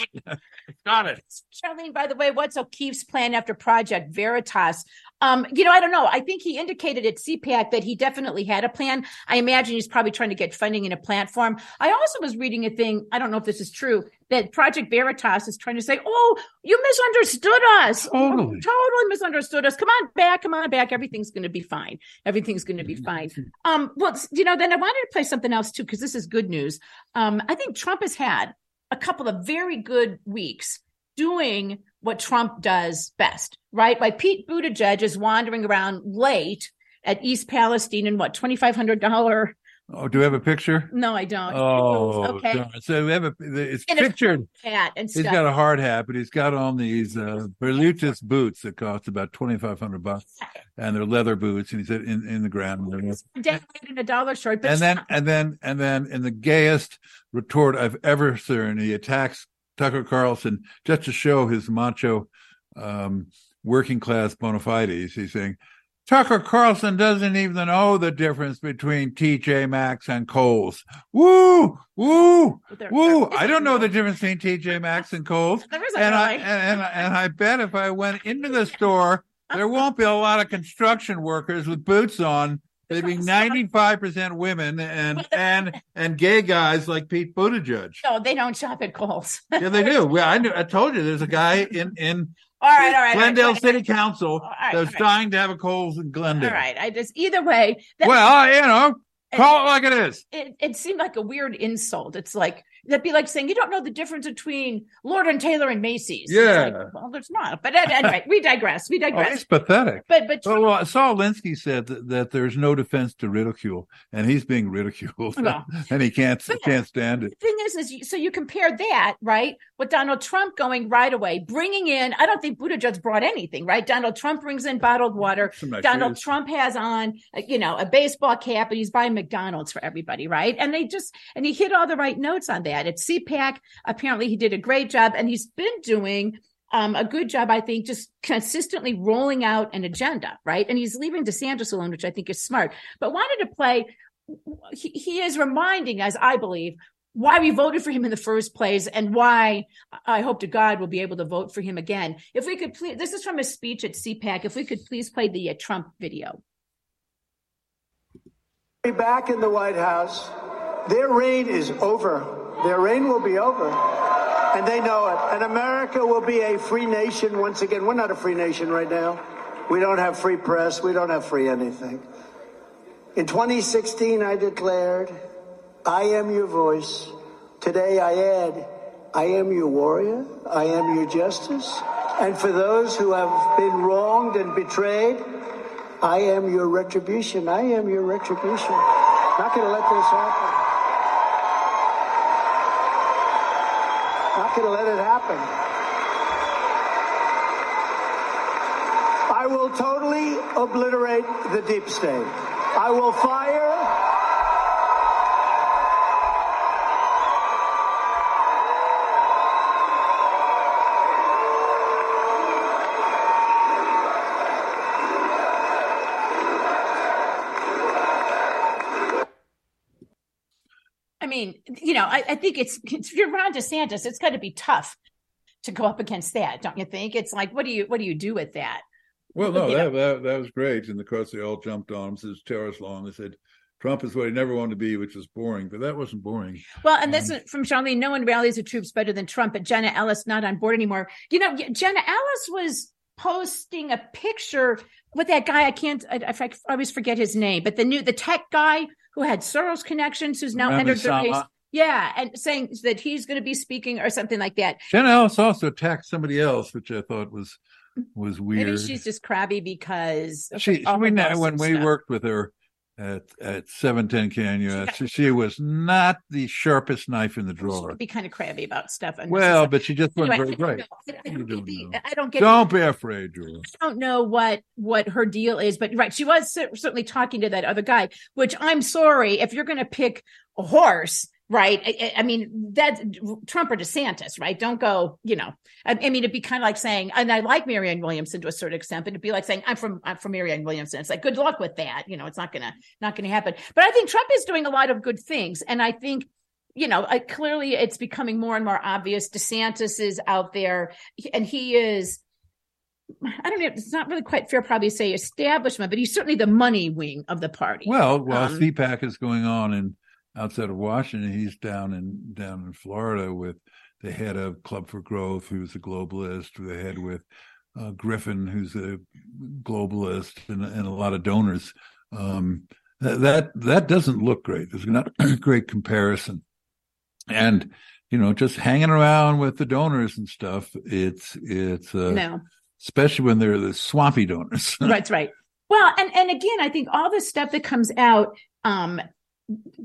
Scottish. Charlene, by the way, what's O'Keefe's plan after Project Veritas? Um, you know, I don't know. I think he indicated at C PAC that he definitely had a plan. I imagine he's probably trying to get funding in a platform. I also was reading a thing, I don't know if this is true, that Project Veritas is trying to say, oh, you misunderstood us. Totally, oh, totally misunderstood us. Come on back. Come on back. Everything's going to be fine. Everything's going to be fine. Um, well, you know, then I wanted to play something else, too, because this is good news. Um, I think Trump has had a couple of very good weeks doing what Trump does best, right? Like Pete Buttigieg is wandering around late at East Palestine in what, twenty-five hundred dollars? Oh, do we have a picture? No, I don't. Oh, okay. Darn. So we have a, it's and pictured. A hat and stuff. He's got a hard hat, but he's got on these uh, Berlutis boots that cost about twenty-five hundred bucks, and they're leather boots, and he's in, in the ground. Definitely in a dollar short. But and then, and then, and then, in the gayest retort I've ever seen, he attacks Tucker Carlson just to show his macho, um, working class bona fides. He's saying, Tucker Carlson doesn't even know the difference between T J Maxx and Kohl's. Woo, woo, there, woo. There I don't know the difference between T J Maxx and Kohl's. There isn't and, really. I, and, and, and I bet if I went into the store, there won't be a lot of construction workers with boots on. They'd be ninety-five percent women and and and gay guys like Pete Buttigieg. No, they don't shop at Kohl's. Yeah, they do. Well, I knew, I told you there's a guy in in all right, all right, Glendale all right, City right. Council right, that's right. dying to have a Kohl's in Glendale. All right, I just either way. That, well, you know, call it, it like it is. It, it seemed like a weird insult. It's like that'd be like saying you don't know the difference between Lord and Taylor and Macy's. Yeah, like, well, there's not. But anyway, we digress. We digress. Oh, it's pathetic. But but Trump, well, well, Saul Alinsky said that, that there's no defense to ridicule, and he's being ridiculed, well, and he can't he can't stand it. The thing is, is you, so you compare that right with Donald Trump going right away, bringing in. I don't think Buttigieg brought anything, right? Donald Trump brings in bottled water. Donald serious. Trump has on, you know, a baseball cap, and he's buying McDonald's for everybody, right? And they just and he hit all the right notes on that. At C PAC, apparently he did a great job, and he's been doing um, a good job, I think, just consistently rolling out an agenda, right? And he's leaving DeSantis alone, which I think is smart. But wanted to play, he, he is reminding us, I believe, why we voted for him in the first place and why I hope to God we'll be able to vote for him again. If we could please, this is from a speech at C PAC, if we could please play the uh, Trump video. Back in the White House, their reign is over. Their reign will be over, and they know it. And America will be a free nation once again. We're not a free nation right now. We don't have free press. We don't have free anything. In twenty sixteen, I declared, I am your voice. Today, I add, I am your warrior. I am your justice. And for those who have been wronged and betrayed, I am your retribution. I am your retribution. Not going to let this happen. Not going to let it happen. I will totally obliterate the deep state. I will fire. I mean, you know, I, I think it's, it's, if you're Ron DeSantis, it's going to be tough to go up against that, don't you think? It's like, what do you, what do you do with that? Well, no, that, that that was great. And of course, they all jumped on him. This is terrorist law. And they said, Trump is what he never wanted to be, which was boring. But that wasn't boring. Well, and um, this is from Charlene. No one rallies the troops better than Trump. But Jenna Ellis not on board anymore. You know, Jenna Ellis was posting a picture with that guy. I can't, I, I always forget his name. But the new, the tech guy who had Soros connections, who's now entered the race. Yeah, and saying that he's going to be speaking or something like that. Jenna Ellis also attacked somebody else, which I thought was was weird. Maybe she's just crabby because she. All we know, when we stuff. worked with her at at seven ten Canyon, she, she was not the sharpest knife in the drawer. She could be kind of crabby about stuff. Well, but she just wasn't anyway, very great. I, I, I, don't don't I don't get. Don't be afraid, Julia. I don't know what what her deal is, but right, she was certainly talking to that other guy. Which I'm sorry, if you're going to pick a horse. Right. I, I mean, that's Trump or DeSantis, right? Don't go, you know, I, I mean, it'd be kind of like saying, and I like Marianne Williamson to a certain extent, but it'd be like saying, I'm from I'm from Marianne Williamson. It's like, good luck with that. You know, it's not going to not going to happen. But I think Trump is doing a lot of good things. And I think, you know, I, clearly it's becoming more and more obvious. DeSantis is out there and he is. I don't know. It's not really quite fair, probably, to say establishment, but he's certainly the money wing of the party. Well, while um, C PAC is going on and outside of Washington, he's down in down in Florida with the head of Club for Growth, who's a globalist, the head with uh, Griffin, who's a globalist, and, and a lot of donors. Um, that that doesn't look great. There's not a great comparison. And, you know, just hanging around with the donors and stuff, it's it's uh, no. especially when they're the swampy donors. That's right. Well, and, and again, I think all this stuff that comes out um, –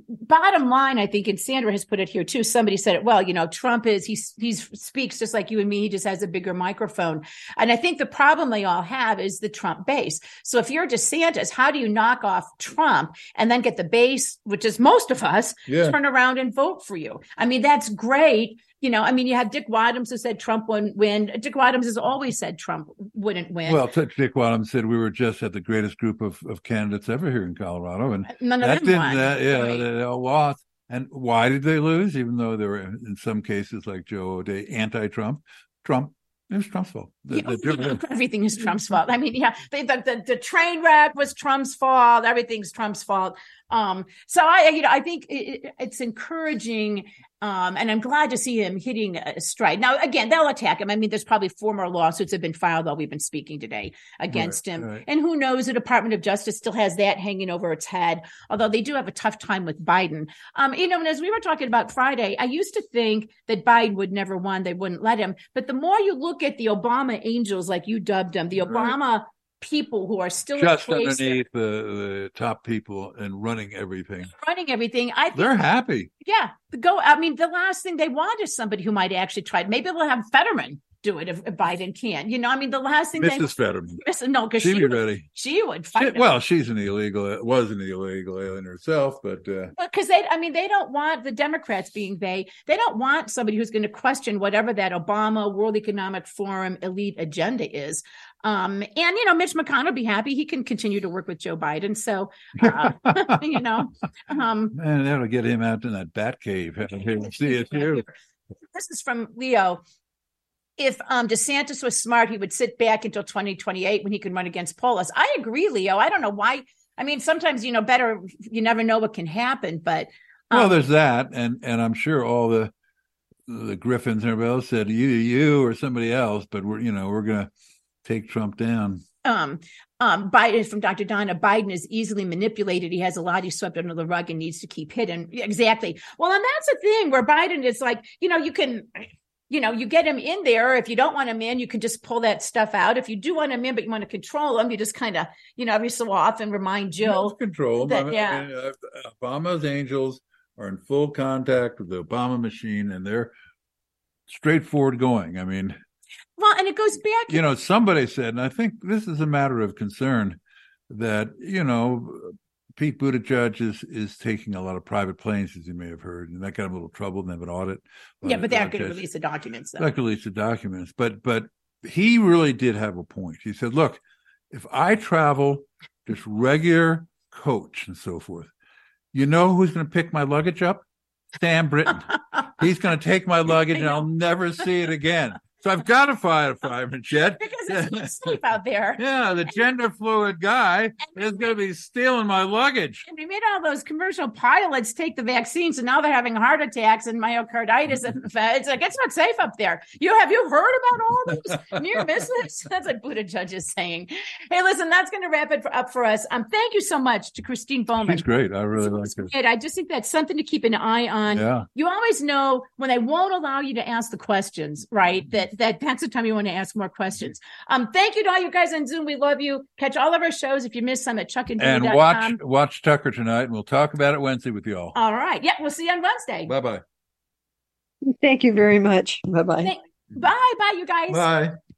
bottom line, I think, and Sandra has put it here too. Somebody said it well. You know, Trump is he he speaks just like you and me. He just has a bigger microphone, and I think the problem they all have is the Trump base. So if you're DeSantis, how do you knock off Trump and then get the base, which is most of us, yeah. turn around and vote for you? I mean, that's great. You know, I mean, you have Dick Wadhams who said Trump wouldn't win. Dick Wadhams has always said Trump wouldn't win. Well, Dick Wadhams said we were just at the greatest group of, of candidates ever here in Colorado. And none of that them didn't, won. That, yeah, right. They all lost. And why did they lose? Even though they were, in some cases, like Joe O'Day, anti-Trump, Trump. It was Trump's fault. The, yeah, the, yeah, everything is Trump's fault. I mean, yeah, the, the, the train wreck was Trump's fault. Everything's Trump's fault. Um, so I, you know, I think it, it's encouraging, um, and I'm glad to see him hitting a stride. Now, again, they'll attack him. I mean, there's probably four more lawsuits have been filed while we've been speaking today against right, him. Right. And who knows, the Department of Justice still has that hanging over its head, although they do have a tough time with Biden. Um, you know, and as we were talking about Friday, I used to think that Biden would never win. They wouldn't let him. But the more you look at the Obama angels, like you dubbed them, the Obama right. people who are still just in place, underneath the, the top people and running everything, running everything. I think they're happy. Yeah, go. I mean, the last thing they want is somebody who might actually try it. Maybe we'll have Fetterman do it if, if Biden can. You know, I mean, the last thing Missus they Fetterman. No, because she, she would. Ready. She would fight. She, well, she's an illegal. Was an illegal alien herself, but because uh, well, they, I mean, they don't want the Democrats being they. They don't want somebody who's going to question whatever that Obama World Economic Forum elite agenda is. Um, and, you know, Mitch McConnell would be happy. He can continue to work with Joe Biden. So, uh, you know. Um, Man, that'll get him out in that bat cave. See it here. This is from Leo. If um, DeSantis was smart, he would sit back until twenty twenty-eight when he can run against Polis. I agree, Leo. I don't know why. I mean, sometimes, you know, better, you never know what can happen. But. Um, well, there's that. And, and I'm sure all the the Griffins and everybody else said, you, you or somebody else. But, we're you know, we're going to take Trump down. Um, um, Biden from Doctor Donna. Biden is easily manipulated. He has a lot he swept under the rug and needs to keep hidden. Exactly. Well, and that's the thing where Biden is like, you know, you can, you know, you get him in there. If you don't want him in, you can just pull that stuff out. If you do want him in, but you want to control him, you just kind of, you know, every so often remind Jill. No, control that, yeah. Obama's angels are in full contact with the Obama machine, and they're straightforward going. I mean. Well, and it goes back. You know, somebody said, and I think this is a matter of concern, that, you know, Pete Buttigieg is, is taking a lot of private planes, as you may have heard, and that got him a little trouble, and they have an audit. Yeah, but they're going to release the documents. They're going to release the documents. But, but he really did have a point. He said, look, if I travel just regular coach and so forth, you know who's going to pick my luggage up? Sam Britton. He's going to take my luggage and I'll never see it again. So I've got to fly a private jet. Because it's safe out there. Yeah, the gender fluid guy is going to be stealing my luggage. And we made all those commercial pilots take the vaccines, and now they're having heart attacks and myocarditis. And it's like, it's not safe up there. You Have you heard about all these near misses? That's what Buttigieg is saying. Hey, listen, that's going to wrap it up for us. Um, Thank you so much to Christine Bowman. She's great. I really like her. I just think that's something to keep an eye on. Yeah. You always know when they won't allow you to ask the questions, right, that That that's the time you want to ask more questions. Um, thank you to all you guys on Zoom. We love you. Catch all of our shows. If you miss some at chuck and julie dot com. And watch watch Tucker tonight, and we'll talk about it Wednesday with you all. All right. Yeah, we'll see you on Wednesday. Bye bye. Thank you very much. Bye bye. Bye bye, you guys. Bye.